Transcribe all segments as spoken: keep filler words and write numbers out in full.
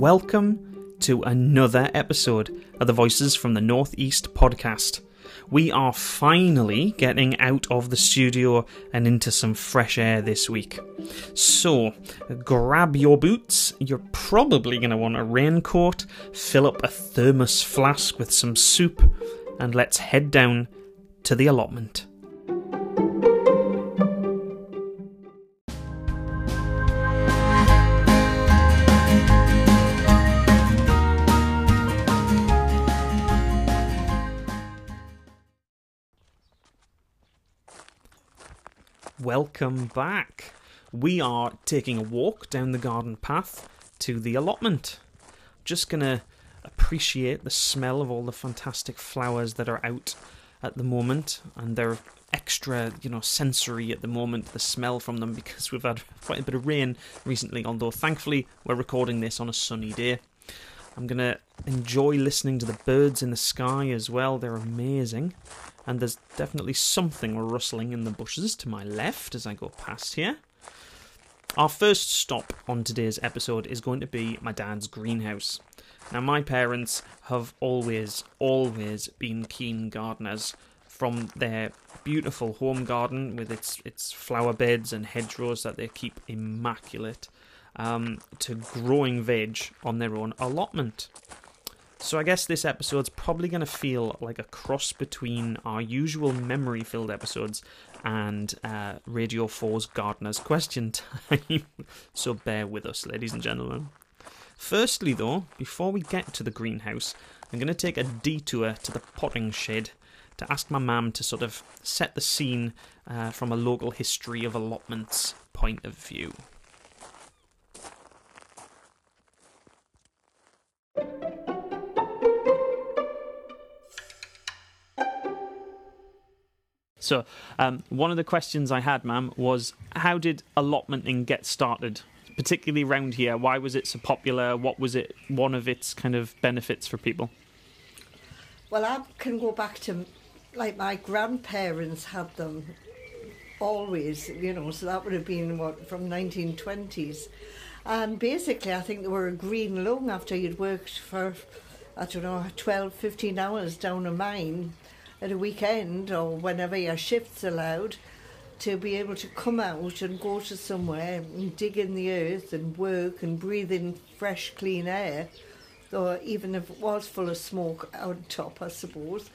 welcome to another episode of the Voices from the Northeast podcast. We are finally getting out of the studio and into some fresh air this week. So, grab your boots, you're probably going to want a raincoat, fill up a thermos flask with some soup, and let's head down to the allotment. Welcome back. We are taking a walk down the garden path to the allotment. Just gonna appreciate the smell of all the fantastic flowers that are out at the moment, and they're extra, you know, sensory at the moment, the smell from them, because we've had quite a bit of rain recently, although thankfully we're recording this on a sunny day. I'm gonna enjoy listening to the birds in the sky as well, they're amazing. And there's definitely something rustling in the bushes to my left as I go past here. Our first stop on today's episode is going to be my dad's greenhouse. Now, my parents have always, always been keen gardeners. From their beautiful home garden with its, its flower beds and hedgerows that they keep immaculate, um, to growing veg on their own allotment. So I guess this episode's probably going to feel like a cross between our usual memory-filled episodes and uh, Radio four's Gardener's Question Time, so bear with us, ladies and gentlemen. Firstly, though, before we get to the greenhouse, I'm going to take a detour to the potting shed to ask my mum to sort of set the scene uh, from a local history of allotments point of view. So, um, one of the questions I had, ma'am, was how did allotmenting get started, particularly round here? Why was it so popular? What was it? One of its kind of benefits for people? Well, I can go back to, like, my grandparents had them always, you know, so that would have been, what, from nineteen twenties. And basically, I think they were a green lung after you'd worked for, I don't know, twelve, fifteen hours down a mine at a weekend or whenever your shift's allowed, to be able to come out and go to somewhere and dig in the earth and work and breathe in fresh, clean air, though even if it was full of smoke on top, I suppose,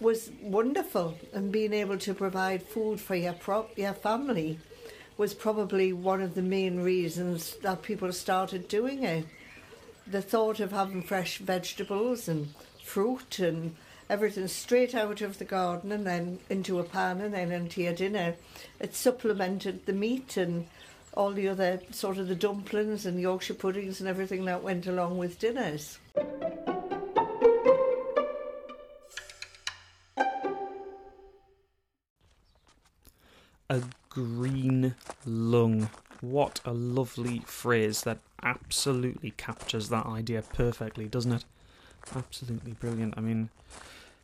was wonderful. And being able to provide food for your prop, your family was probably one of the main reasons that people started doing it. The thought of having fresh vegetables and fruit and everything straight out of the garden and then into a pan and then into your dinner. It supplemented the meat and all the other sort of the dumplings and Yorkshire puddings and everything that went along with dinners. A green lung. What a lovely phrase that absolutely captures that idea perfectly, doesn't it? Absolutely brilliant. I mean...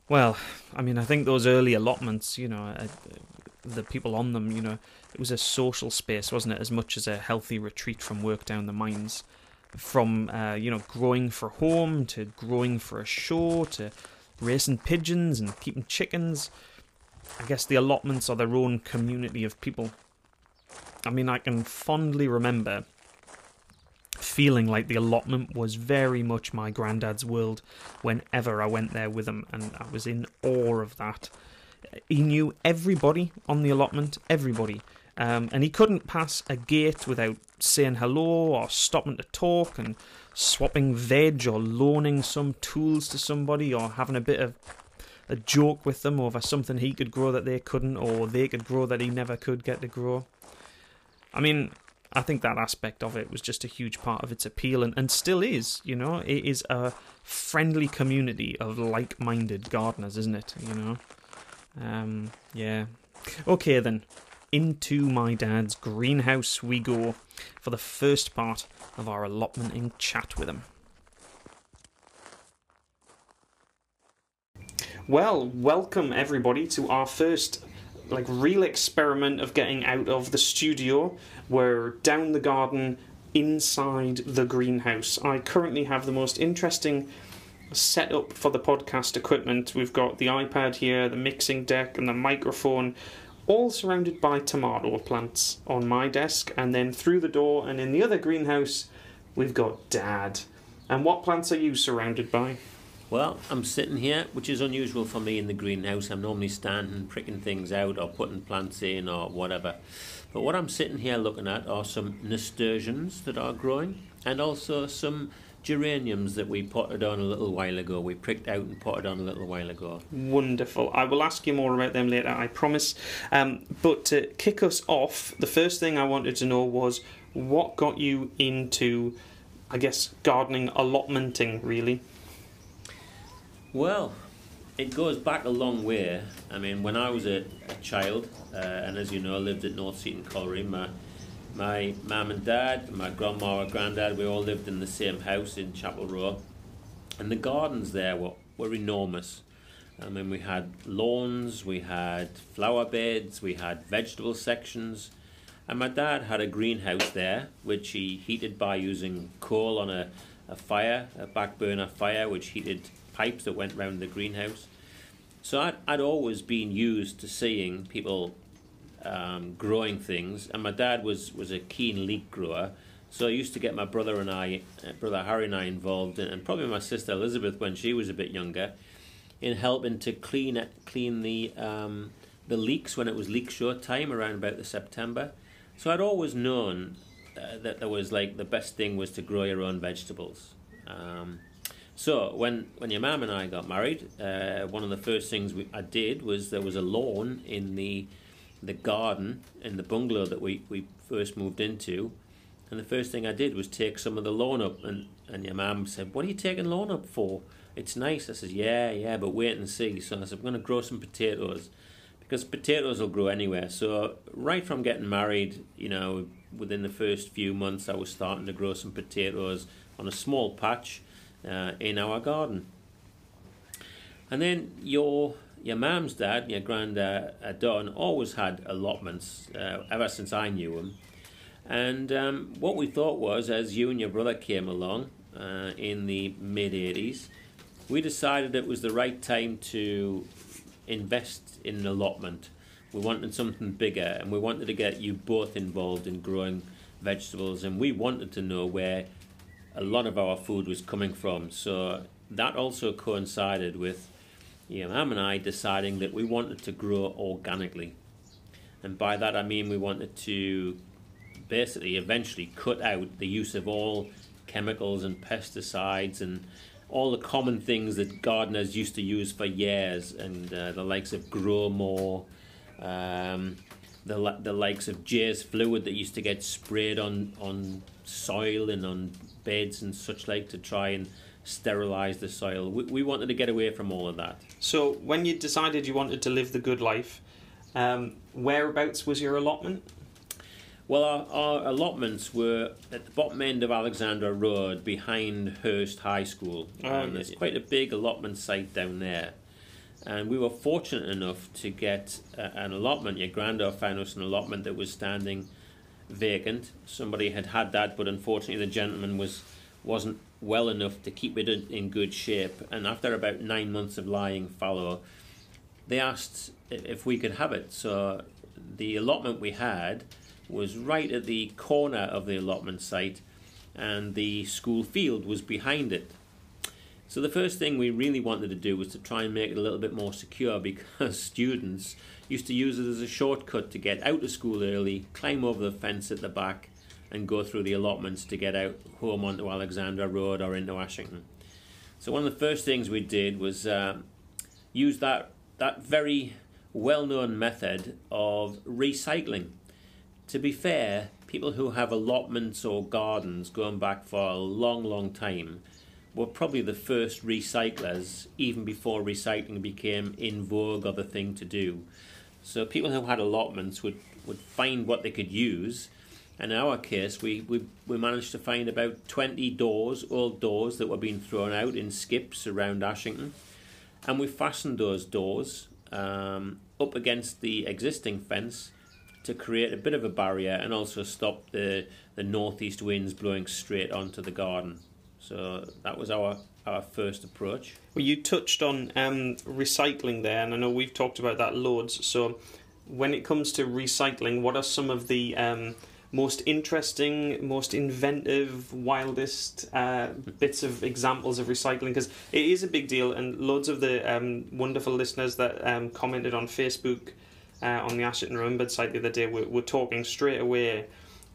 Well, I mean, I think those early allotments, you know, uh, the people on them, you know, it was a social space, wasn't it, as much as a healthy retreat from work down the mines. From, uh, you know, growing for home to growing for a show to racing pigeons and keeping chickens. I guess the allotments are their own community of people. I mean, I can fondly remember feeling like the allotment was very much my granddad's world whenever I went there with him, and I was in awe of that. He knew everybody on the allotment, everybody, um, and he couldn't pass a gate without saying hello or stopping to talk and swapping veg or loaning some tools to somebody or having a bit of a joke with them over something he could grow that they couldn't, or they could grow that he never could get to grow. I mean... I think that aspect of it was just a huge part of its appeal, and, and still is, you know. It is a friendly community of like-minded gardeners, isn't it, you know? Um, yeah. Okay, then. Into my dad's greenhouse we go for the first part of our allotmenting chat with him. Well, welcome, everybody, to our first... like real experiment of getting out of the studio. We're down the garden inside the greenhouse. I currently have the most interesting setup for the podcast equipment. We've got the iPad here, the mixing deck and the microphone, all surrounded by tomato plants on my desk, and then through the door and in the other greenhouse we've got Dad. And what plants are you surrounded by? Well, I'm sitting here, which is unusual for me in the greenhouse. I'm normally standing, pricking things out or putting plants in or whatever. But what I'm sitting here looking at are some nasturtiums that are growing, and also some geraniums that we potted on a little while ago. We pricked out and potted on a little while ago. Wonderful. I will ask you more about them later, I promise. Um, but to kick us off, the first thing I wanted to know was what got you into, I guess, gardening, allotmenting, really? Well, it goes back a long way. I mean, when I was a, a child, uh, and as you know, I lived at North Seaton Colliery, my my mum and dad, my grandma and granddad, we all lived in the same house in Chapel Row. And the gardens there were, were enormous. I mean, we had lawns, we had flower beds, we had vegetable sections. And my dad had a greenhouse there, which he heated by using coal on a, a fire, a back burner fire, which heated pipes that went round the greenhouse. So I'd, I'd always been used to seeing people um, growing things, and my dad was, was a keen leek grower, so I used to get my brother and I, uh, brother Harry and I involved, and probably my sister Elizabeth when she was a bit younger, in helping to clean it, clean the um, the leeks when it was leek show time around about the September. So I'd always known uh, that there was like the best thing was to grow your own vegetables. Um, So when, when your mum and I got married, uh, one of the first things we, I did was there was a lawn in the the garden in the bungalow that we, we first moved into, and the first thing I did was take some of the lawn up, and, and your mum said, "What are you taking lawn up for? It's nice." I said, yeah, yeah, but wait and see. So I said, "I'm going to grow some potatoes," because potatoes will grow anywhere. So right from getting married, you know, within the first few months I was starting to grow some potatoes on a small patch Uh, in our garden. And then your your mum's dad, your granddad uh, Don, always had allotments uh, ever since I knew him. And um, what we thought was, as you and your brother came along uh, in the mid eighties, we decided it was the right time to invest in an allotment. We wanted something bigger, and we wanted to get you both involved in growing vegetables, and we wanted to know where a lot of our food was coming from. So that also coincided with your mum and I deciding that we wanted to grow organically. And by that I mean we wanted to basically eventually cut out the use of all chemicals and pesticides and all the common things that gardeners used to use for years, and uh, the likes of Grow More, um, the, the likes of Jay's fluid that used to get sprayed on, on soil and on beds and such like to try and sterilise the soil. We, we wanted to get away from all of that. So when you decided you wanted to live the good life, um, whereabouts was your allotment? Well, our, our allotments were at the bottom end of Alexandra Road behind Hurst High School. Oh, and there's quite a big allotment site down there. And we were fortunate enough to get uh, an allotment. Your granddad found us an allotment that was standing vacant. Somebody had had that, but unfortunately the gentleman was wasn't well enough to keep it in good shape, and after about nine months of lying fallow they asked if we could have it. So the allotment we had was right at the corner of the allotment site, and the school field was behind it. So the first thing we really wanted to do was to try and make it a little bit more secure, because students used to use it as a shortcut to get out of school early, climb over the fence at the back and go through the allotments to get out home onto Alexandra Road or into Ashington. So one of the first things we did was uh, use that, that very well-known method of recycling. To be fair, people who have allotments or gardens going back for a long, long time were probably the first recyclers, even before recycling became in vogue or the thing to do. So people who had allotments would, would find what they could use. In our case, we, we, we managed to find about twenty doors, old doors that were being thrown out in skips around Ashington. And we fastened those doors um, up against the existing fence to create a bit of a barrier and also stop the, the northeast winds blowing straight onto the garden. So that was our, our first approach. Well, you touched on um, recycling there, and I know we've talked about that loads. So when it comes to recycling, what are some of the um, most interesting, most inventive, wildest uh, bits of examples of recycling? Because it is a big deal, and loads of the um, wonderful listeners that um, commented on Facebook uh, on the Ashington Remembered site the other day were, were talking straight away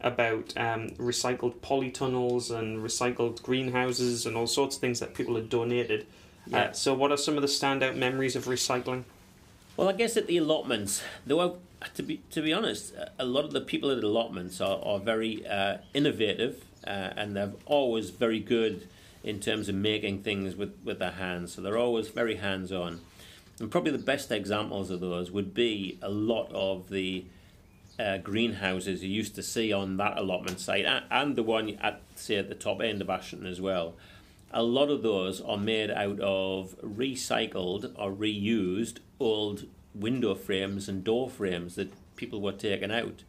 about um, recycled polytunnels and recycled greenhouses and all sorts of things that people had donated. Yeah. Uh, so what are some of the standout memories of recycling? Well, I guess at the allotments, there were, to be to be honest, a lot of the people at allotments are, are very uh, innovative uh, and they're always very good in terms of making things with, with their hands. So they're always very hands-on. And probably the best examples of those would be a lot of the uh, greenhouses you used to see on that allotment site and, and the one, at say, at the top end of Ashington as well. A lot of those are made out of recycled or reused old window frames and door frames that people were taking out.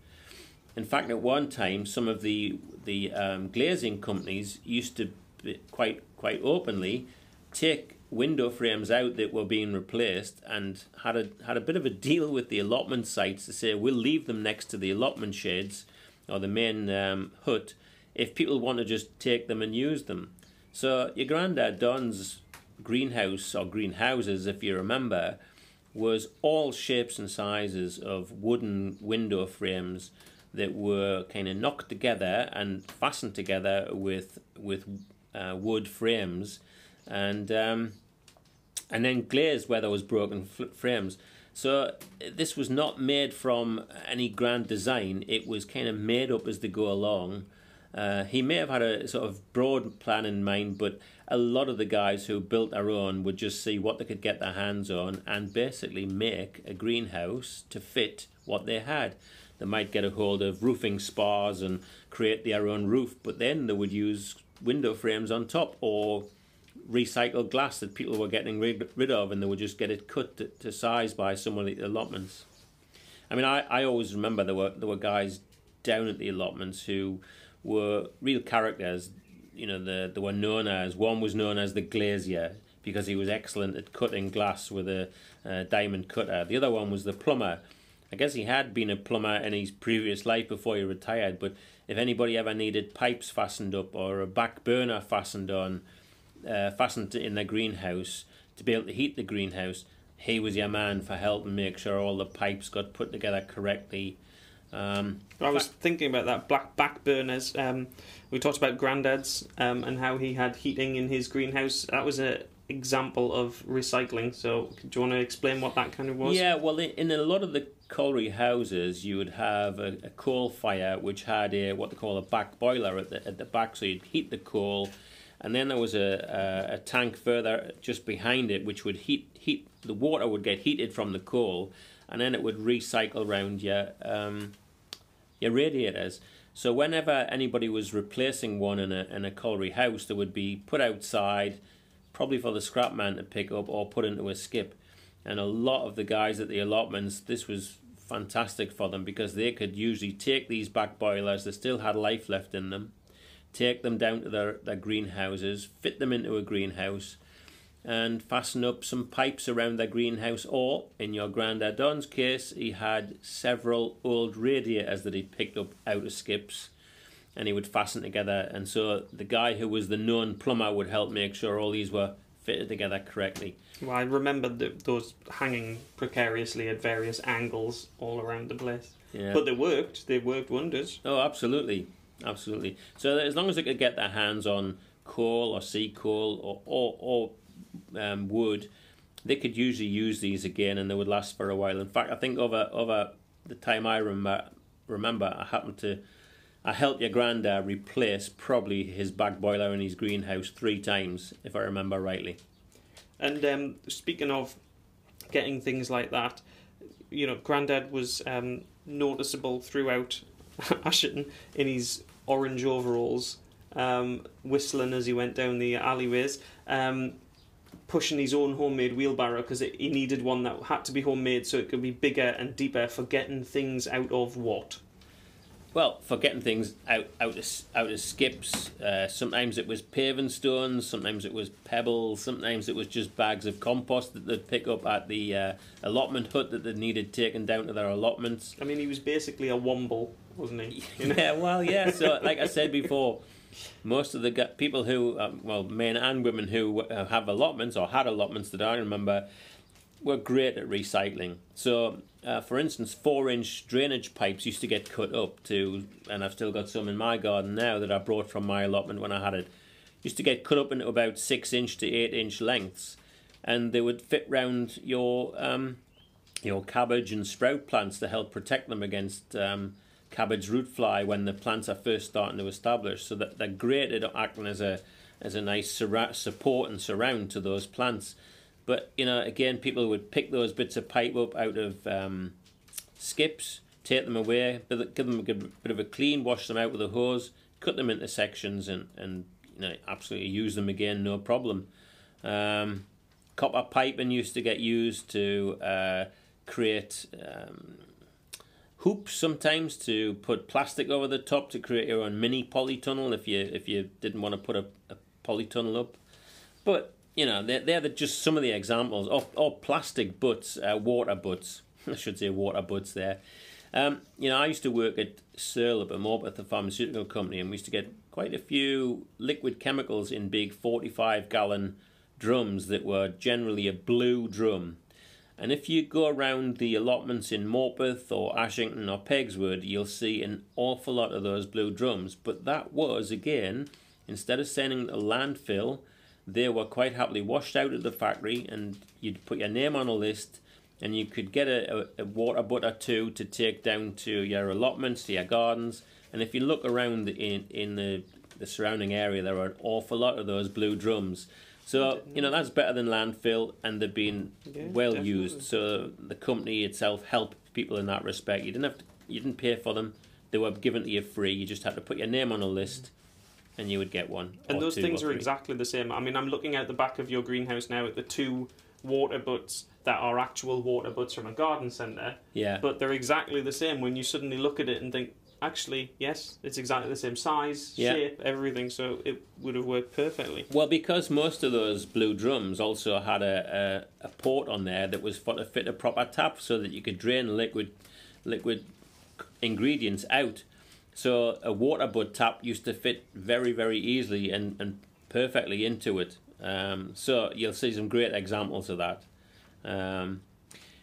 In fact, at one time, some of the the um, glazing companies used to be quite quite openly take window frames out that were being replaced and had a had a bit of a deal with the allotment sites to say, we'll leave them next to the allotment sheds or the main um, hut if people want to just take them and use them. So your granddad Don's greenhouse or greenhouses, if you remember, was all shapes and sizes of wooden window frames that were kind of knocked together and fastened together with with uh, wood frames, and um, and then glazed where there was broken flip frames. So this was not made from any grand design. It was kind of made up as they go along. Uh, he may have had a sort of broad plan in mind, but a lot of the guys who built their own would just see what they could get their hands on and basically make a greenhouse to fit what they had. They might get a hold of roofing spars and create their own roof, but then they would use window frames on top or recycled glass that people were getting rid of, and they would just get it cut to, to size by someone at the allotments. I mean, I, I always remember there were there were guys down at the allotments who were real characters, you know, the, they were known as, one was known as the glazier because he was excellent at cutting glass with a uh, diamond cutter. The other one was the plumber. I guess he had been a plumber in his previous life before he retired, but if anybody ever needed pipes fastened up or a back burner fastened on, uh, fastened in the greenhouse to be able to heat the greenhouse, he was your man for help and make sure all the pipes got put together correctly. Um, I was fact, thinking about that black back burners. Um, we talked about Grandad's um, and how he had heating in his greenhouse. That was an example of recycling. So, do you want to explain what that kind of was? Yeah, well, in, in a lot of the colliery houses, you would have a, a coal fire which had a what they call a back boiler at the at the back. So you'd heat the coal, and then there was a a, a tank further just behind it which would heat heat the water would get heated from the coal, and then it would recycle around your. Um, Your radiators. So whenever anybody was replacing one in a in a colliery house, they would be put outside, probably for the scrap man to pick up or put into a skip. And a lot of the guys at the allotments, this was fantastic for them because they could usually take these back boilers, they still had life left in them, take them down to their, their greenhouses, fit them into a greenhouse, and fasten up some pipes around their greenhouse, or, in your Grandad Don's case, he had several old radiators that he picked up out of skips, and he would fasten together, and so the guy who was the known plumber would help make sure all these were fitted together correctly. Well, I remember the, those hanging precariously at various angles all around the place. Yeah. But they worked, they worked wonders. Oh, absolutely, absolutely. So as long as they could get their hands on coal or sea coal or or, or Um, wood, they could usually use these again and they would last for a while. In fact, I think over over the time I remember, remember I happened to I helped your granddad replace probably his back boiler in his greenhouse three times, if I remember rightly. And um, speaking of getting things like that, you know, Granddad was um, noticeable throughout Ashington in his orange overalls, um, whistling as he went down the alleyways. Um, pushing his own homemade wheelbarrow because he needed one that had to be homemade so it could be bigger and deeper for getting things out of what? Well, for getting things out out of, out of skips, uh, sometimes it was paving stones, sometimes it was pebbles, sometimes it was just bags of compost that they'd pick up at the uh, allotment hut that they needed taken down to their allotments. I mean, he was basically a womble, wasn't he? You know? Yeah, well, yeah, so like I said before, most of the gu- people who, um, well, men and women who uh, have allotments or had allotments that I remember were great at recycling. So, uh, for instance, four-inch drainage pipes used to get cut up to, and I've still got some in my garden now that I brought from my allotment when I had it, used to get cut up into about six-inch to eight-inch lengths, and they would fit round your um, your cabbage and sprout plants to help protect them against um, cabbage root fly when the plants are first starting to establish, so that they're great at acting as a, as a nice sura- support and surround to those plants. But, you know, again, people would pick those bits of pipe up out of um, skips, take them away, give them a good bit of a clean, wash them out with a hose, cut them into sections and, and you know, absolutely use them again, no problem. Um, copper piping used to get used to uh, create um, hoops sometimes to put plastic over the top to create your own mini polytunnel if you, if you didn't want to put a, a polytunnel up. But... You know, they're, they're just some of the examples. Or, or plastic butts, uh, water butts. I should say water butts there. Um, you know, I used to work at Sirlep and Morpeth, the pharmaceutical company, and we used to get quite a few liquid chemicals in big forty-five gallon drums that were generally a blue drum. And if you go around the allotments in Morpeth or Ashington or Pegswood, you'll see an awful lot of those blue drums. But that was, again, instead of sending to landfill, they were quite happily washed out of the factory, and you'd put your name on a list and you could get a, a, a water butt or two to take down to your allotments, to your gardens. And if you look around in, in the, the surrounding area, there are an awful lot of those blue drums. So, you know, that's better than landfill, and they've been yeah, well definitely. used. So the company itself helped people in that respect. You didn't have to, you didn't pay for them. They were given to you free. You just had to put your name on a list. And you would get one. And those things are exactly the same. I mean, I'm looking at the back of your greenhouse now at the two water butts that are actual water butts from a garden centre. Yeah. But they're exactly the same when you suddenly look at it and think, actually, yes, it's exactly the same size, yeah. shape, everything. So it would have worked perfectly. Well, because most of those blue drums also had a, a, a port on there that was for to fit a proper tap so that you could drain liquid liquid ingredients out. So a water butt tap used to fit very, very easily and, and perfectly into it. Um, so you'll see some great examples of that. Um,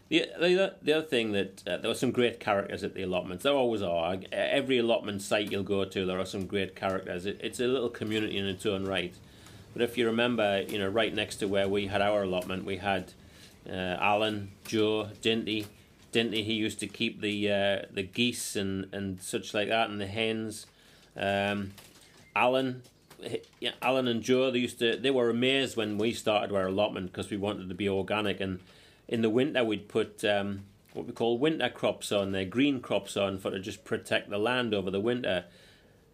the, the, the other thing that uh, there were some great characters at the allotments. There always are. Every allotment site you'll go to, there are some great characters. It, it's a little community in its own right. But if you remember, you know, right next to where we had our allotment, we had uh, Alan, Joe, Dinty. Dinty, he used to keep the uh, the geese and, and such like that, and the hens. Um, Alan, he, yeah, Alan and Joe, they used to they were amazed when we started our allotment because we wanted to be organic. And in the winter, we'd put um, what we call winter crops on, their green crops on, for to just protect the land over the winter.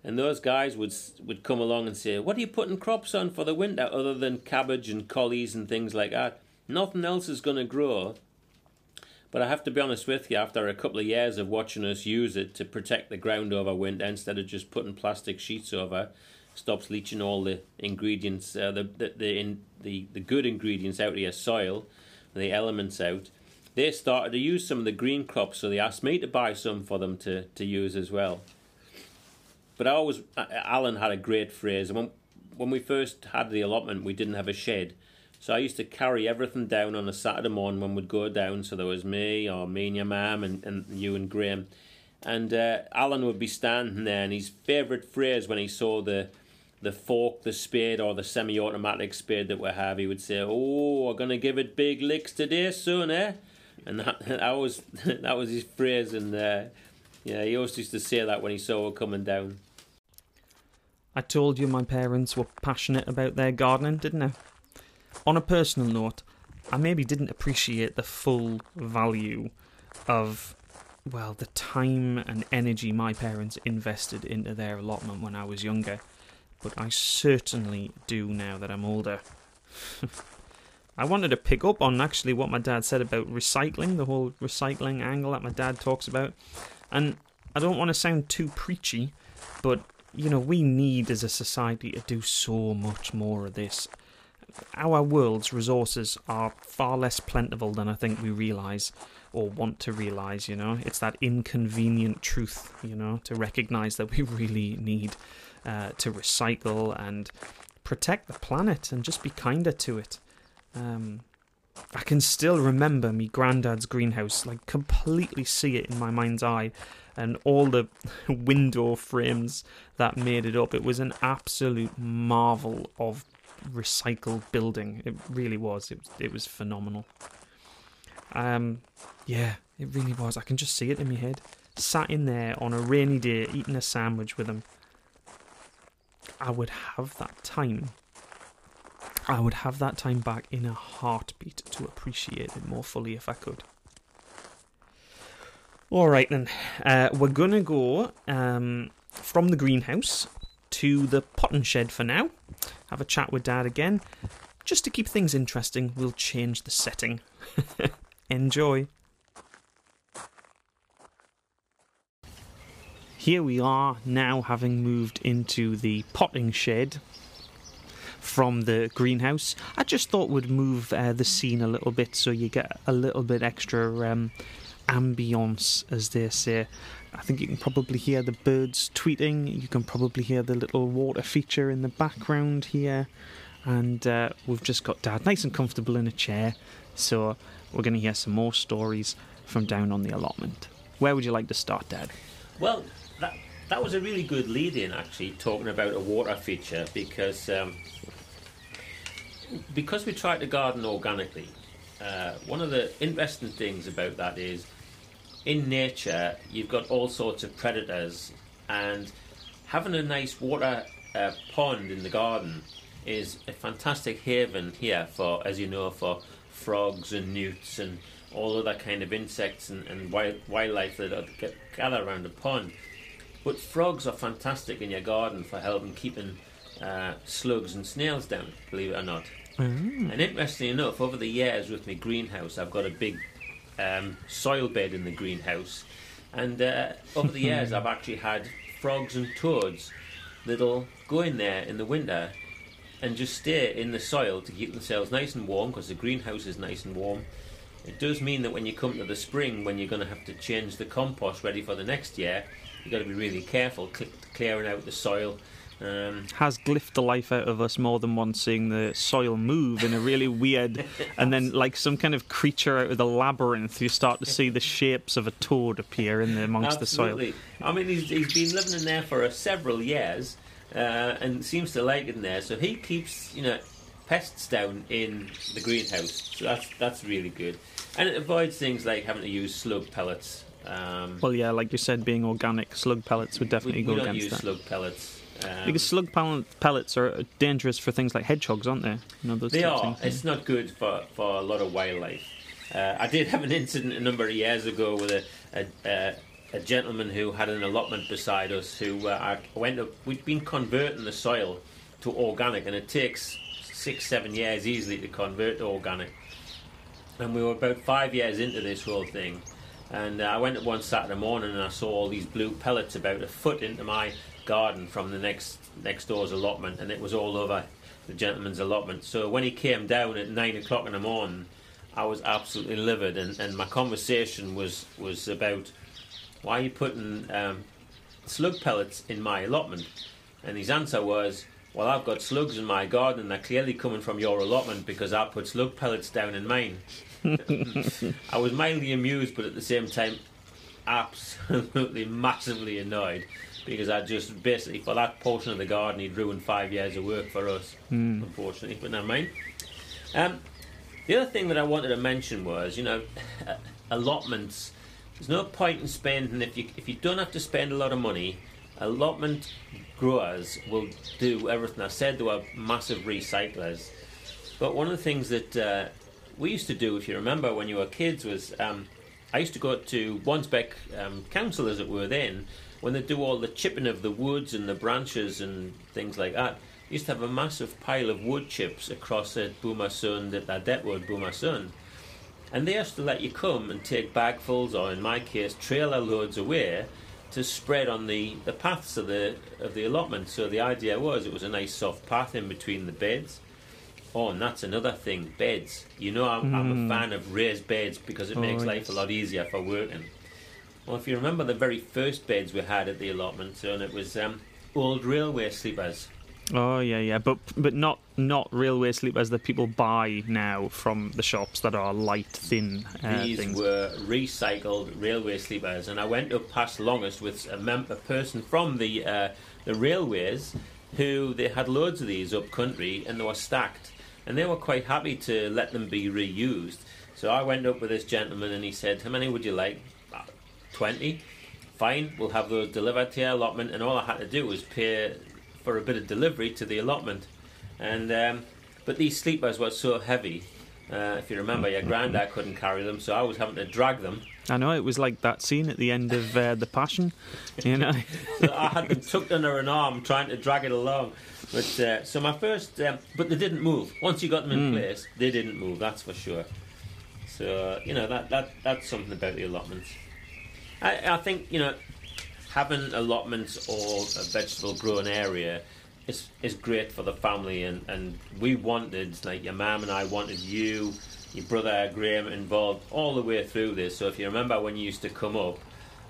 And those guys would would come along and say, "What are you putting crops on for the winter other than cabbage and collies and things like that? Nothing else is going to grow." But I have to be honest with you, after a couple of years of watching us use it to protect the ground over winter, instead of just putting plastic sheets over, stops leaching all the ingredients, uh, the, the, the, in, the, the good ingredients out of your soil, and the elements out. They started to use some of the green crops, so they asked me to buy some for them to, to use as well. But I always, Alan had a great phrase. When, when we first had the allotment, we didn't have a shed. So I used to carry everything down on a Saturday morning when we'd go down. So there was me or me and your mum and, and you and Graham. And uh, Alan would be standing there, and his favourite phrase when he saw the the fork, the spade or the semi-automatic spade that we have, he would say, "Oh, I'm going to give it big licks today soon, eh?" And that, that, was, that was his phrase. And uh, yeah, he always used to say that when he saw her coming down. I told you my parents were passionate about their gardening, didn't I? On a personal note, I maybe didn't appreciate the full value of, well, the time and energy my parents invested into their allotment when I was younger, but I certainly do now that I'm older. I wanted to pick up on actually what my dad said about recycling, the whole recycling angle that my dad talks about. And I don't want to sound too preachy, but, you know, we need as a society to do so much more of this. Our world's resources are far less plentiful than I think we realise or want to realise, you know. It's that inconvenient truth, you know, to recognise that we really need uh, to recycle and protect the planet and just be kinder to it. Um, I can still remember me granddad's greenhouse, like completely see it in my mind's eye, and all the window frames that made it up. It was an absolute marvel of recycled building. It really was. It, it was phenomenal. Um, yeah, it really was. I can just see it in my head. Sat in there on a rainy day, eating a sandwich with him. I would have that time. I would have that time back in a heartbeat to appreciate it more fully if I could. All right then, uh, we're gonna go um, from the greenhouse to the potting shed for now. Have a chat with Dad again. Just to keep things interesting, we'll change the setting. Enjoy. Here we are now, having moved into the potting shed from the greenhouse. I just thought we'd move uh, the scene a little bit so you get a little bit extra um, ambience, as they say. I think you can probably hear the birds tweeting, you can probably hear the little water feature in the background here, and uh, we've just got Dad nice and comfortable in a chair, so we're going to hear some more stories from down on the allotment. Where would you like to start, Dad? Well, that, that was a really good lead-in, actually, talking about a water feature, because um, because we try to garden organically. Uh, one of the interesting things about that is, in nature, you've got all sorts of predators, and having a nice water uh, pond in the garden is a fantastic haven here for, as you know, for frogs and newts and all other kind of insects and, and wild, wildlife that gather around the pond. But frogs are fantastic in your garden for helping keeping uh, slugs and snails down, believe it or not. Mm-hmm. And interestingly enough, over the years with my greenhouse, I've got a big um, soil bed in the greenhouse, and uh, over the years I've actually had frogs and toads that'll go in there in the winter and just stay in the soil to keep themselves nice and warm, because the greenhouse is nice and warm. It does mean that when you come to the spring, when you're going to have to change the compost ready for the next year, you've got to be really careful cl- clearing out the soil. Um, has glyphed the life out of us more than once, seeing the soil move in a really weird and then like some kind of creature out of the labyrinth, you start to see the shapes of a toad appear in the, amongst Absolutely. The soil. I mean, he's, he's been living in there for uh, several years uh, and seems to like it in there, so he keeps, you know, pests down in the greenhouse, so that's that's really good. And it avoids things like having to use slug pellets. Um, well, yeah, like you said, being organic, slug pellets would definitely we, we go against use that. Slug pellets. Um, because slug pellets are dangerous for things like hedgehogs, aren't they? You know, those they are. Things. It's not good for, for a lot of wildlife. Uh, I did have an incident a number of years ago with a a, a, a gentleman who had an allotment beside us. Who uh, I went up. We'd been converting the soil to organic, and it takes six, seven years easily to convert to organic. And we were about five years into this whole thing, and uh, I went up one Saturday morning and I saw all these blue pellets about a foot into my garden from the next next door's allotment, and it was all over the gentleman's allotment. So when he came down at nine o'clock in the morning, I was absolutely livid, and, and my conversation was was about, why are you putting um, slug pellets in my allotment? And his answer was, well, I've got slugs in my garden and they're clearly coming from your allotment because I put slug pellets down in mine. I was mildly amused, but at the same time absolutely massively annoyed, because I just basically, for that portion of the garden, he'd ruined five years of work for us, mm. unfortunately, but never mind. Um, the other thing that I wanted to mention was, you know, allotments. There's no point in spending, if you if you don't have to spend a lot of money, allotment growers will do everything. I said they were massive recyclers, but one of the things that uh, we used to do, if you remember, when you were kids was, um, I used to go to Wansbeck um, Council, as it were then, when they do all the chipping of the woods and the branches and things like that, they used to have a massive pile of wood chips across at Bumasun, that, that debt road Bumasun, and they used to let you come and take bagfuls, or in my case trailer loads away, to spread on the, the paths of the of the allotment. So the idea was it was a nice soft path in between the beds. Oh, and that's another thing, beds. You know, I'm, mm. I'm a fan of raised beds because it oh, makes yes. life a lot easier for working. Well, if you remember the very first beds we had at the allotment, and it was um, old railway sleepers. Oh, yeah, yeah, but but not not railway sleepers that people buy now from the shops that are light, thin uh, These things. Were recycled railway sleepers, and I went up past Longest with a, mem- a person from the uh, the railways who, they had loads of these up country, and they were stacked, and they were quite happy to let them be reused. So I went up with this gentleman, and he said, how many would you like? twenty. Fine, we'll have those delivered to your allotment, and all I had to do was pay for a bit of delivery to the allotment. And um, but these sleepers were so heavy, uh, if you remember, your granddad couldn't carry them, so I was having to drag them. I know, it was like that scene at the end of uh, The Passion, you know. So I had them tucked under an arm trying to drag it along. But uh, so my first, um, but they didn't move. Once you got them in mm. place, they didn't move, that's for sure. So, you know, that, that that's something about the allotments. I, I think, you know, having allotments or a vegetable grown area is is great for the family, and, and we wanted, like your mum and I wanted you, your brother Graham involved all the way through this. So if you remember when you used to come up,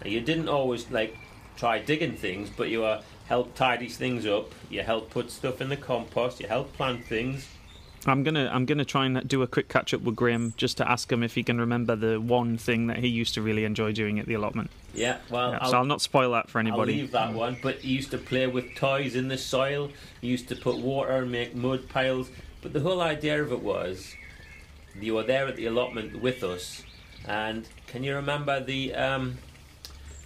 you didn't always like try digging things, but you were helped tidy things up, you helped put stuff in the compost, you helped plant things. I'm gonna I'm gonna try and do a quick catch up with Graham just to ask him if he can remember the one thing that he used to really enjoy doing at the allotment. Yeah, well, yeah, I'll, so I'll not spoil that for anybody. I'll leave that one. But he used to play with toys in the soil. He used to put water and make mud piles. But the whole idea of it was, you were there at the allotment with us. And can you remember the um,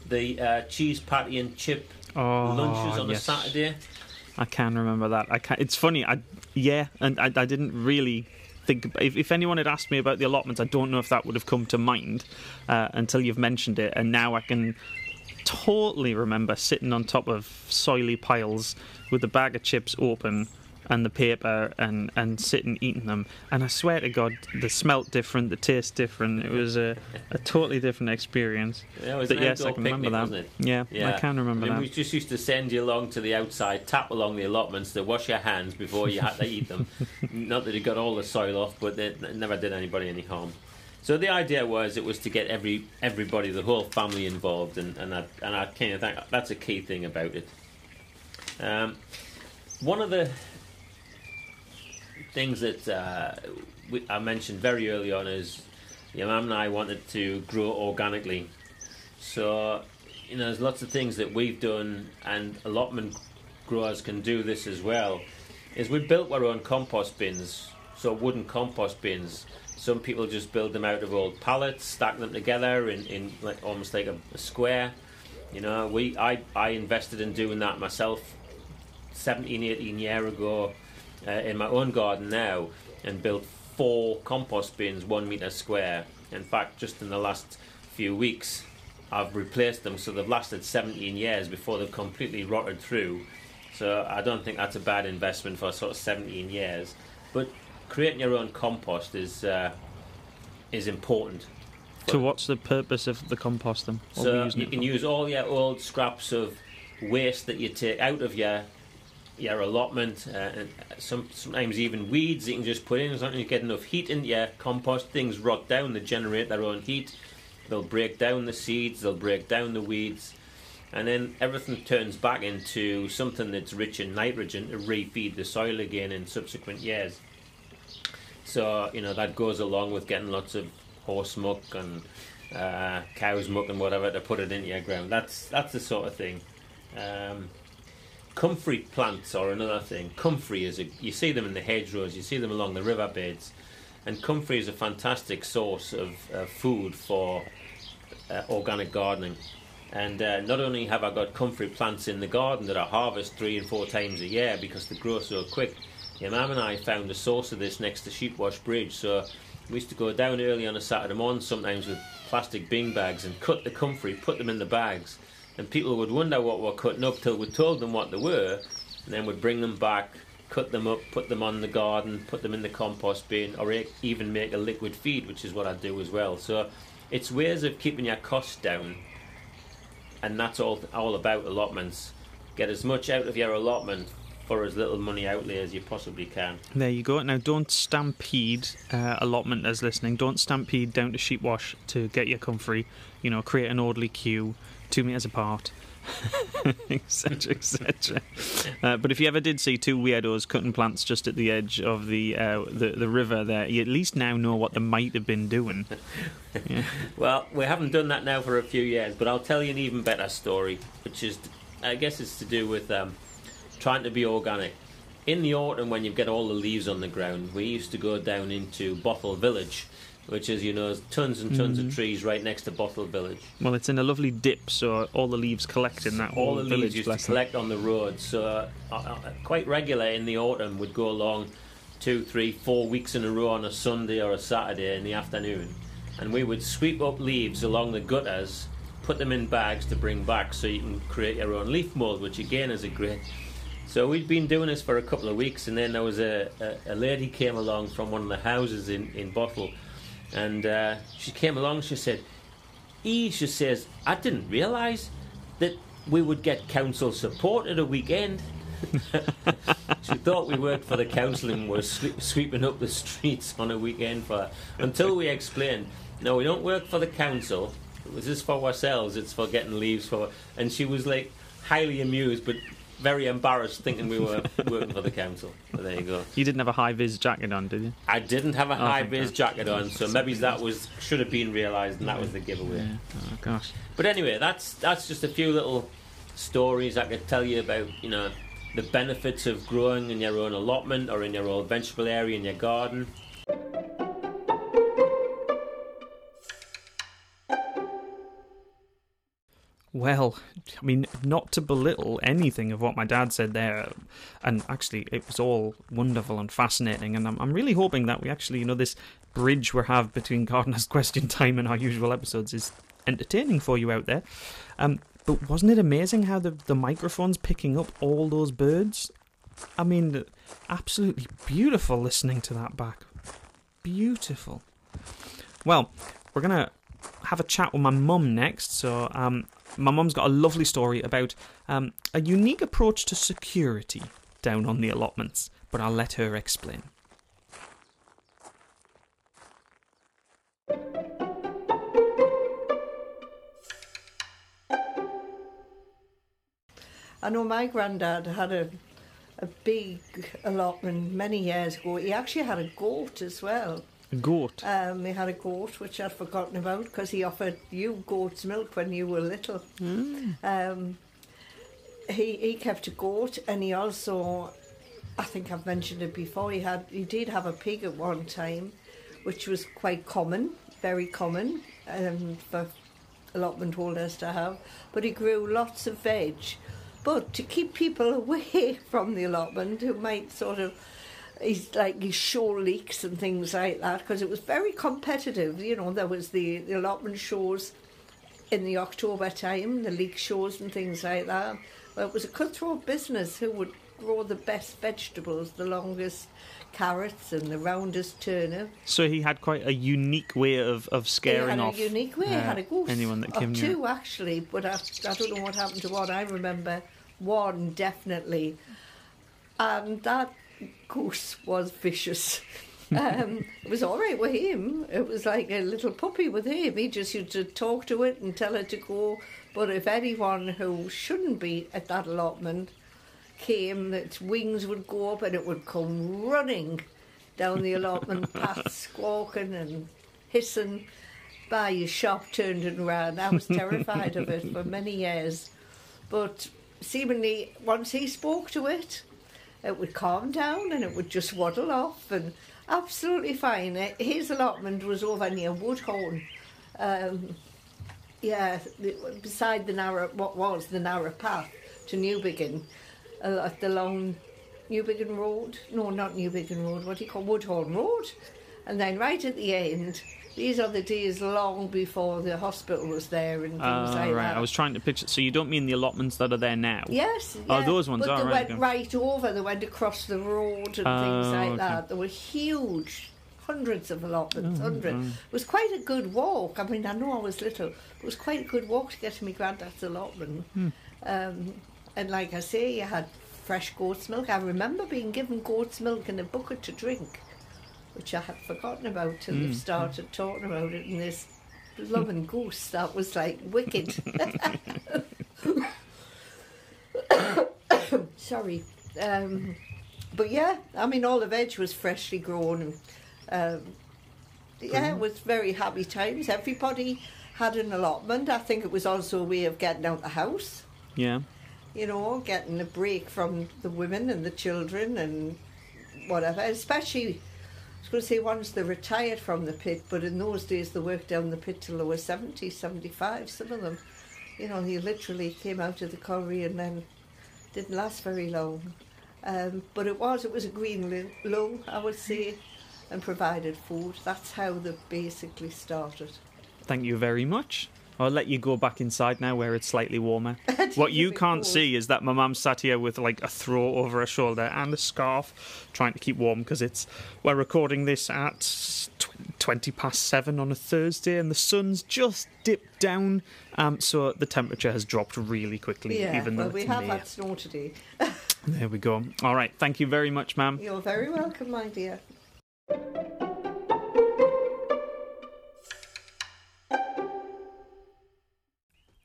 the uh, cheese patty and chip oh, lunches on yes. a Saturday? I can remember that. I can. It's funny. I yeah, and I, I didn't really think. If, if anyone had asked me about the allotments, I don't know if that would have come to mind uh, until you've mentioned it. And now I can totally remember sitting on top of soily piles with the bag of chips open and the paper, and, and sitting eating them. And I swear to God, they smelt different, the taste different. It was a, a totally different experience. Yeah, it was but an yes, I can picnic, remember that. Yeah, yeah, I can remember I mean, that. We just used to send you along to the outside, tap along the allotments to wash your hands before you had to eat them. Not that it got all the soil off, but it never did anybody any harm. So the idea was it was to get every everybody, the whole family involved, and and I and I kind of think that's a key thing about it. Um, one of the things that uh, we, I mentioned very early on is your mum and I wanted to grow organically. So, you know, there's lots of things that we've done, and allotment growers can do this as well, is we built our own compost bins, so wooden compost bins. Some people just build them out of old pallets, stack them together in, in like almost like a, a square. You know, we I, I invested in doing that myself seventeen, eighteen year ago. Uh, in my own garden now, and built four compost bins one metre square. In fact, just in the last few weeks I've replaced them, so they've lasted seventeen years before they've completely rotted through. So I don't think that's a bad investment for sort of seventeen years. But creating your own compost is uh, is important. So what's the purpose of the compost then? What so you can use all your old scraps of waste that you take out of your your allotment, uh, and some, sometimes even weeds you can just put in. As long as you get enough heat in your compost, things rot down, they generate their own heat, they'll break down the seeds, they'll break down the weeds, and then everything turns back into something that's rich in nitrogen to refeed the soil again in subsequent years. So, you know, that goes along with getting lots of horse muck and uh, cow's muck and whatever to put it into your ground. That's, that's the sort of thing. Um, Comfrey plants are another thing. Comfrey is a, you see them in the hedgerows, you see them along the riverbeds, and comfrey is a fantastic source of uh, food for uh, organic gardening. And uh, not only have I got comfrey plants in the garden that I harvest three and four times a year because they grow so quick, your mum and I found the source of this next to Sheepwash Bridge. So we used to go down early on a Saturday morning sometimes with plastic bean bags and cut the comfrey, put them in the bags, and people would wonder what we're cutting up till we told them what they were, and then we'd bring them back, cut them up, put them on the garden, put them in the compost bin, or even make a liquid feed, which is what I do as well. So it's ways of keeping your costs down, and that's all all about allotments. Get as much out of your allotment for as little money outlay as you possibly can. There you go. Now, don't stampede uh, allotmenters listening. Don't stampede down to Sheepwash to get your comfrey. You know, create an orderly queue, two metres apart, et cetera, et cetera. Uh, but if you ever did see two weirdos cutting plants just at the edge of the uh, the, the river there, you at least now know what they might have been doing. Yeah. Well, we haven't done that now for a few years, but I'll tell you an even better story, which is, I guess it's to do with... Um, trying to be organic. In the autumn, when you get all the leaves on the ground, we used to go down into Bottle Village, which is, you know, tons and tons mm-hmm. of trees right next to Bottle Village. Well, it's in a lovely dip, so all the leaves collect in that all the village. All the leaves used to collect on the road, so uh, uh, quite regular in the autumn would go along two, three, four weeks in a row on a Sunday or a Saturday in the afternoon, and we would sweep up leaves along the gutters, put them in bags to bring back so you can create your own leaf mould, which again is a great... So we'd been doing this for a couple of weeks, and then there was a, a, a lady came along from one of the houses in, in Bottle, and uh, she came along, she said, E, she says, I didn't realise that we would get council support at a weekend. She thought we worked for the council and were sweep, sweeping up the streets on a weekend for her, until we explained, no, we don't work for the council, this is for ourselves, it's for getting leaves for... And she was, like, highly amused, but... very embarrassed thinking we were working for the council. But there you go. You didn't have a high-vis jacket on, did you? I didn't have a oh, high-vis jacket on, so maybe that was should have been realised, and that was the giveaway. Yeah. Oh, gosh. But anyway, that's that's just a few little stories I could tell you about, you know, the benefits of growing in your own allotment or in your own vegetable area in your garden. Well, I mean, not to belittle anything of what my dad said there, and actually it was all wonderful and fascinating, and I'm, I'm really hoping that we actually, you know, this bridge we have between Gardener's Question Time and our usual episodes is entertaining for you out there. Um, but wasn't it amazing how the, the microphone's picking up all those birds? I mean, absolutely beautiful listening to that back. Beautiful. Well, we're going to have a chat with my mum next, so... um. My mum's got a lovely story about um, a unique approach to security down on the allotments, but I'll let her explain. I know my granddad had a, a big allotment many years ago. He actually had a goat as well. A goat? Um, he had a goat, which I'd forgotten about, because he offered you goat's milk when you were little. Mm. Um, he he kept a goat, and he also, I think I've mentioned it before, he had he did have a pig at one time, which was quite common, very common um, for allotment holders to have. But he grew lots of veg. But to keep people away from the allotment who might sort of... He's like his show leaks and things like that, because it was very competitive. You know, there was the, the allotment shows in the October time, the leak shows and things like that. Well, it was a cutthroat business who would grow the best vegetables, the longest carrots and the roundest turnip. So he had quite a unique way of, of scaring off. He had a unique way. He uh, had a goose anyone that came or two, near. Actually, but I, I don't know what happened to one. I remember one, definitely. And that... goose was vicious. Um, it was all right with him. It was like a little puppy with him. He just used to talk to it and tell it to go. But if anyone who shouldn't be at that allotment came, its wings would go up and it would come running down the allotment path, squawking and hissing. By your shop, turned and ran. I was terrified of it for many years. But seemingly, once he spoke to it, it would calm down and it would just waddle off and absolutely fine. His allotment was over near Woodhorn, um, yeah, beside the narrow, what was the narrow path to Newbiggin, uh, the long Newbiggin Road. No, not Newbiggin Road. What do you call Woodhorn Road? And then right at the end, these are the deers long before the hospital was there and things uh, like right. that. I was trying to picture... So you don't mean the allotments that are there now? Yes. Yeah. Oh, those ones but are, they right? They went right over. They went across the road and uh, things like okay. that. They were huge, hundreds of allotments, oh, hundreds. Okay. It was quite a good walk. I mean, I know I was little. It was quite a good walk to get to my granddad's allotment. Hmm. Um, and like I say, you had fresh goat's milk. I remember being given goat's milk in a bucket to drink, which I had forgotten about till mm. they've started talking about it, and this loving goose that was like wicked. Sorry. Um, but yeah, I mean, all the veg was freshly grown. And, um, yeah, it was very happy times. Everybody had an allotment. I think it was also a way of getting out the house. Yeah. You know, getting a break from the women and the children and whatever, especially... I was going to say once they retired from the pit, but in those days they worked down the pit till they were seventy, seventy-five, some of them. You know, they literally came out of the colliery and then didn't last very long. Um, but it was, it was a green loan, I would say, and provided food. That's how they basically started. Thank you very much. I'll let you go back inside now where it's slightly warmer. What you can't see is that my mum sat here with like a throw over her shoulder and a scarf, trying to keep warm because it's we're recording this at twenty past seven on a Thursday and the sun's just dipped down, um, so the temperature has dropped really quickly. Yeah, even though well, we have May. Had snow today. There we go. All right, thank you very much, ma'am. You're very welcome, my dear.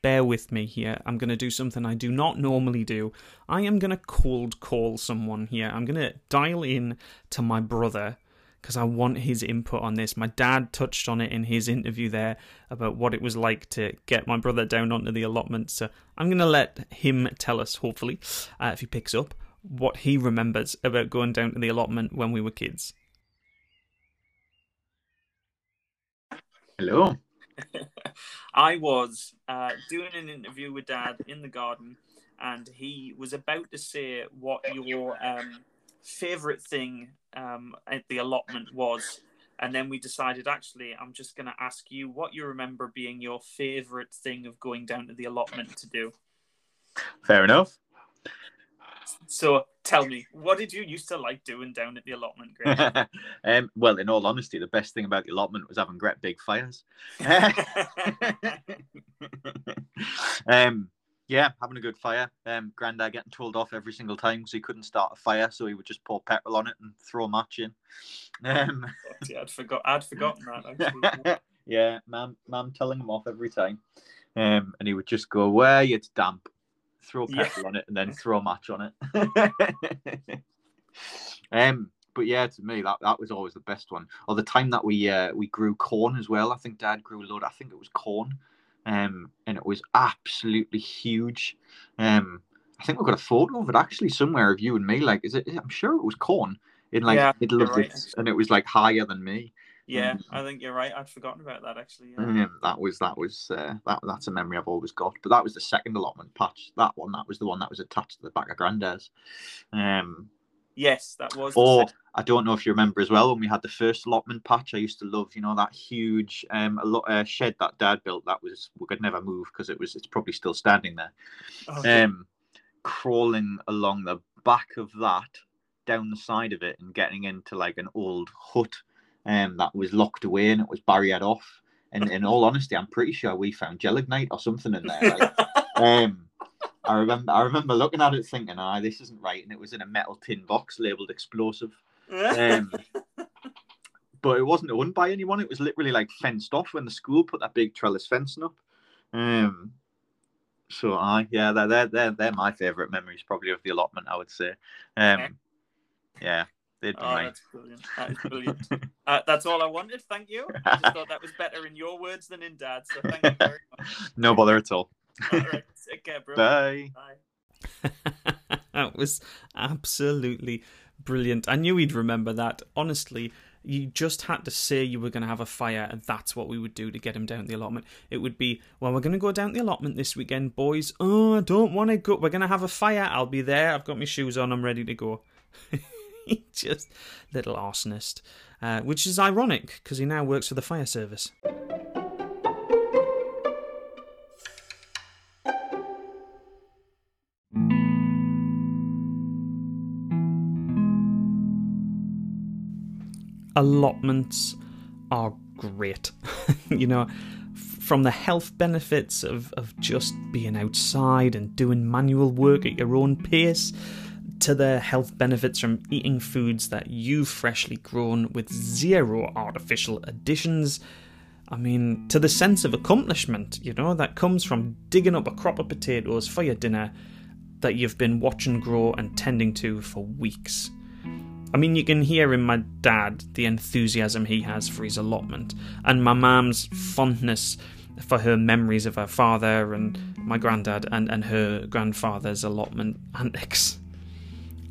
Bear with me here. I'm going to do something I do not normally do. I am going to cold call someone here. I'm going to dial in to my brother because I want his input on this. My dad touched on it in his interview there about what it was like to get my brother down onto the allotment. So I'm going to let him tell us, hopefully, uh, if he picks up, what he remembers about going down to the allotment when we were kids. Hello. I was uh, doing an interview with Dad in the garden, and he was about to say what your um, favourite thing um, at the allotment was, and then we decided, actually, I'm just going to ask you what you remember being your favourite thing of going down to the allotment to do. Fair enough. So tell me, what did you used to like doing down at the allotment, Greg? um, well, in all honesty, the best thing about the allotment was having great big fires. um, yeah, having a good fire. Um, Grandad getting told off every single time because he couldn't start a fire, so he would just pour petrol on it and throw a match in. Um, oh, yeah, I'd, forgot, I'd forgotten that, actually. Yeah, mum, mum telling him off every time. Um, and he would just go, well, it's damp. Throw petrol yeah. on it and then throw a match on it. um, but yeah, to me that, that was always the best one. Or the time that we uh, we grew corn as well. I think Dad grew a load. I think it was corn, um, and it was absolutely huge. Um, I think we've got a photo of it actually somewhere of you and me. Like, is it? I'm sure it was corn in like yeah, middle of right. this, and it was like higher than me. Yeah, um, I think you're right. I'd forgotten about that actually. Yeah. Um, that was that was uh, that that's a memory I've always got. But that was the second allotment patch. That one, that was the one that was attached to the back of Grandad's. Um, yes, that was. Or I don't know if you remember as well when we had the first allotment patch. I used to love, you know, that huge um a lot uh, shed that Dad built. That was we could never move because it was it's probably still standing there. Oh, okay. Um, crawling along the back of that, down the side of it, and getting into like an old hut. Um, that was locked away and it was barriered off. And in all honesty, I'm pretty sure we found gelignite or something in there. Like, um, I remember, I remember looking at it thinking, "Ah, this isn't right." And it was in a metal tin box labelled explosive. Um, but it wasn't owned by anyone. It was literally like fenced off when the school put that big trellis fencing up. Um, so I, yeah, they're they're they're, they're my favourite memories probably of the allotment. I would say, um, yeah. They'd be oh, mine. That's brilliant. That is brilliant. uh, that's all I wanted. Thank you. I just thought that was better in your words than in Dad's. So thank you very much. No bother at all. All right. Take care, bro. Bye. Bye. That was absolutely brilliant. I knew he'd remember that. Honestly, you just had to say you were going to have a fire, and that's what we would do to get him down the allotment. It would be, well, we're going to go down the allotment this weekend, boys. Oh, I don't want to go. We're going to have a fire. I'll be there. I've got my shoes on. I'm ready to go. Just little arsonist. uh, which is ironic because he now works for the fire service. Allotments are great. You know, from the health benefits of, of just being outside and doing manual work at your own pace, to the health benefits from eating foods that you've freshly grown with zero artificial additions. I mean, to the sense of accomplishment, you know, that comes from digging up a crop of potatoes for your dinner that you've been watching grow and tending to for weeks. I mean, you can hear in my dad the enthusiasm he has for his allotment, and my mum's fondness for her memories of her father and my granddad and, and her grandfather's allotment antics.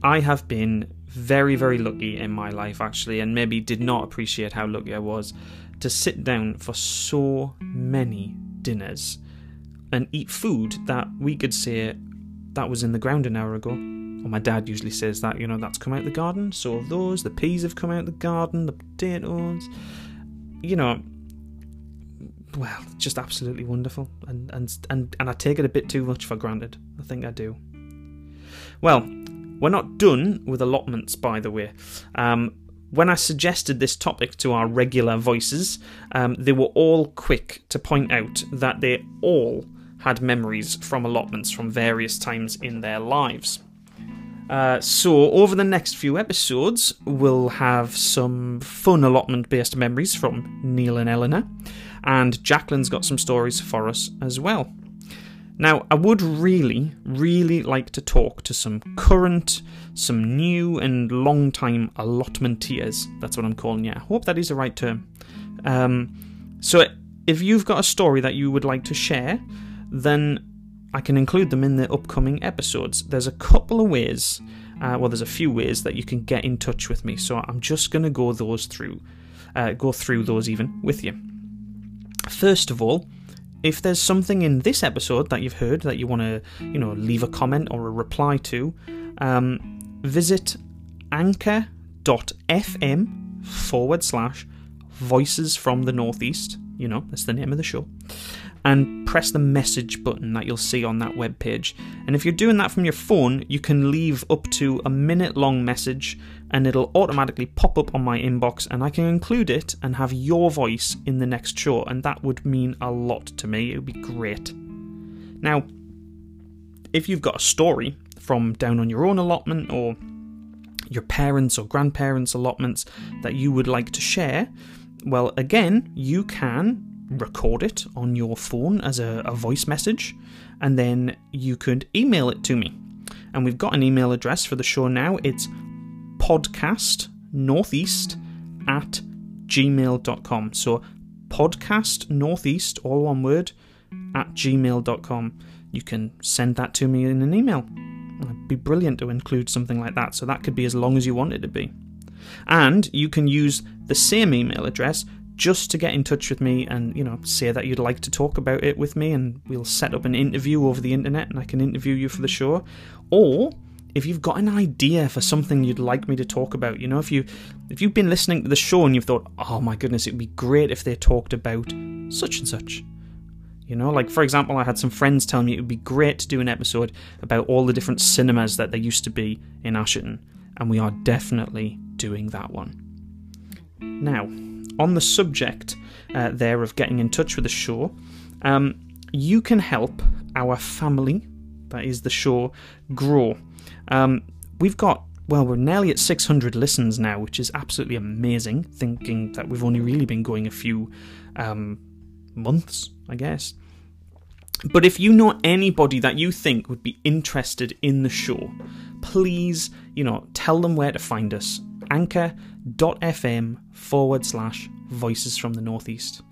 I have been very, very lucky in my life, actually, and maybe did not appreciate how lucky I was to sit down for so many dinners and eat food that we could say that was in the ground an hour ago. Well, my dad usually says that, you know, that's come out of the garden, so have those, the peas have come out of the garden, the potatoes, you know, well, just absolutely wonderful, and, and, and, and I take it a bit too much for granted, I think I do. Well, we're not done with allotments, by the way. Um, when I suggested this topic to our regular voices, um, they were all quick to point out that they all had memories from allotments from various times in their lives. Uh, so, over the next few episodes, we'll have some fun allotment-based memories from Neil and Eleanor, and Jacqueline's got some stories for us as well. Now, I would really, really like to talk to some current, some new and long-time allotmenteers. That's what I'm calling you. I hope that is the right term. Um, so, if you've got a story that you would like to share, then I can include them in the upcoming episodes. There's a couple of ways, uh, well, there's a few ways that you can get in touch with me. So I'm just going to go those through, uh, go through those even with you. First of all, if there's something in this episode that you've heard that you want to, you know, leave a comment or a reply to, um, visit anchor dot f m forward slash Voices from the Northeast. You know, that's the name of the show. And press the message button that you'll see on that webpage. And if you're doing that from your phone, you can leave up to a minute long message and it'll automatically pop up on my inbox and I can include it and have your voice in the next show. And that would mean a lot to me. It would be great. Now, if you've got a story from down on your own allotment or your parents' or grandparents' allotments that you would like to share, well, again, you can record it on your phone as a, a voice message, and then you could email it to me. And we've got an email address for the show now. It's podcast northeast at gmail dot com. So podcastnortheast, all one word, at gmail dot com. You can send that to me in an email. It'd be brilliant to include something like that. So that could be as long as you want it to be. And you can use the same email address just to get in touch with me and, you know, say that you'd like to talk about it with me, and we'll set up an interview over the internet and I can interview you for the show. Or if you've got an idea for something you'd like me to talk about, you know, if you if you've been listening to the show and you've thought, oh my goodness, it'd be great if they talked about such and such. You know, like, for example, I had some friends tell me it would be great to do an episode about all the different cinemas that there used to be in Ashington, and we are definitely doing that one. Now, on the subject uh, there of getting in touch with the show, um, you can help our family, that is the show, grow. Um, we've got, well, we're nearly at six hundred listens now, which is absolutely amazing, thinking that we've only really been going a few um, months, I guess. But if you know anybody that you think would be interested in the show, please, you know, tell them where to find us. anchor dot f m forward slash Voices from the Northeast.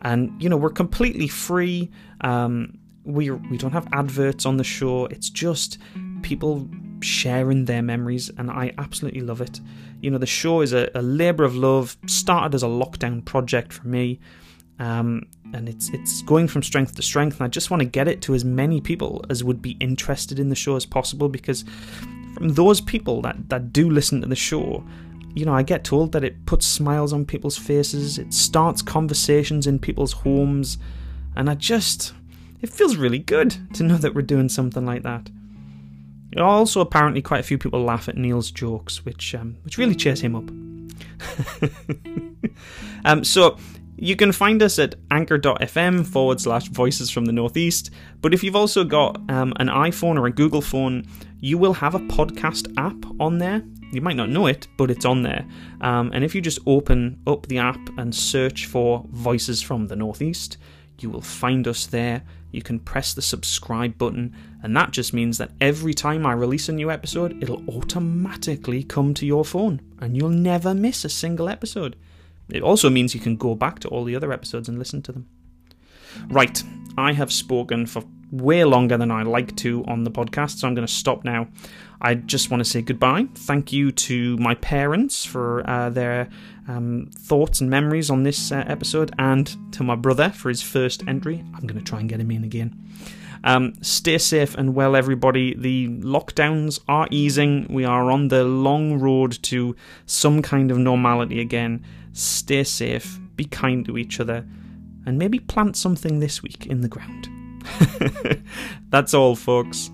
And, you know, we're completely free. Um, we we don't have adverts on the show. It's just people sharing their memories, and I absolutely love it. You know, the show is a, a labour of love, started as a lockdown project for me, um, and it's, it's going from strength to strength, and I just want to get it to as many people as would be interested in the show as possible, because from those people that, that do listen to the show, you know, I get told that it puts smiles on people's faces, it starts conversations in people's homes, and I just, it feels really good to know that we're doing something like that. Also, apparently quite a few people laugh at Neil's jokes, which um, which really cheers him up. um, so, you can find us at anchor.fm forward slash voices from the northeast, but if you've also got um, an iPhone or a Google phone, you will have a podcast app on there. You might not know it, but it's on there. Um, and if you just open up the app and search for Voices from the Northeast, you will find us there. You can press the subscribe button, and that just means that every time I release a new episode, it'll automatically come to your phone, and you'll never miss a single episode. It also means you can go back to all the other episodes and listen to them. Right, I have spoken for way longer than I like to on the podcast, so I'm going to stop now. I just want to say goodbye. Thank you to my parents for uh, their um, thoughts and memories on this uh, episode, and to my brother for his first entry. I'm going to try and get him in again. Um, stay safe and well, everybody. The lockdowns are easing. We are on the long road to some kind of normality again. Stay safe, be kind to each other, and maybe plant something this week in the ground. That's all, folks.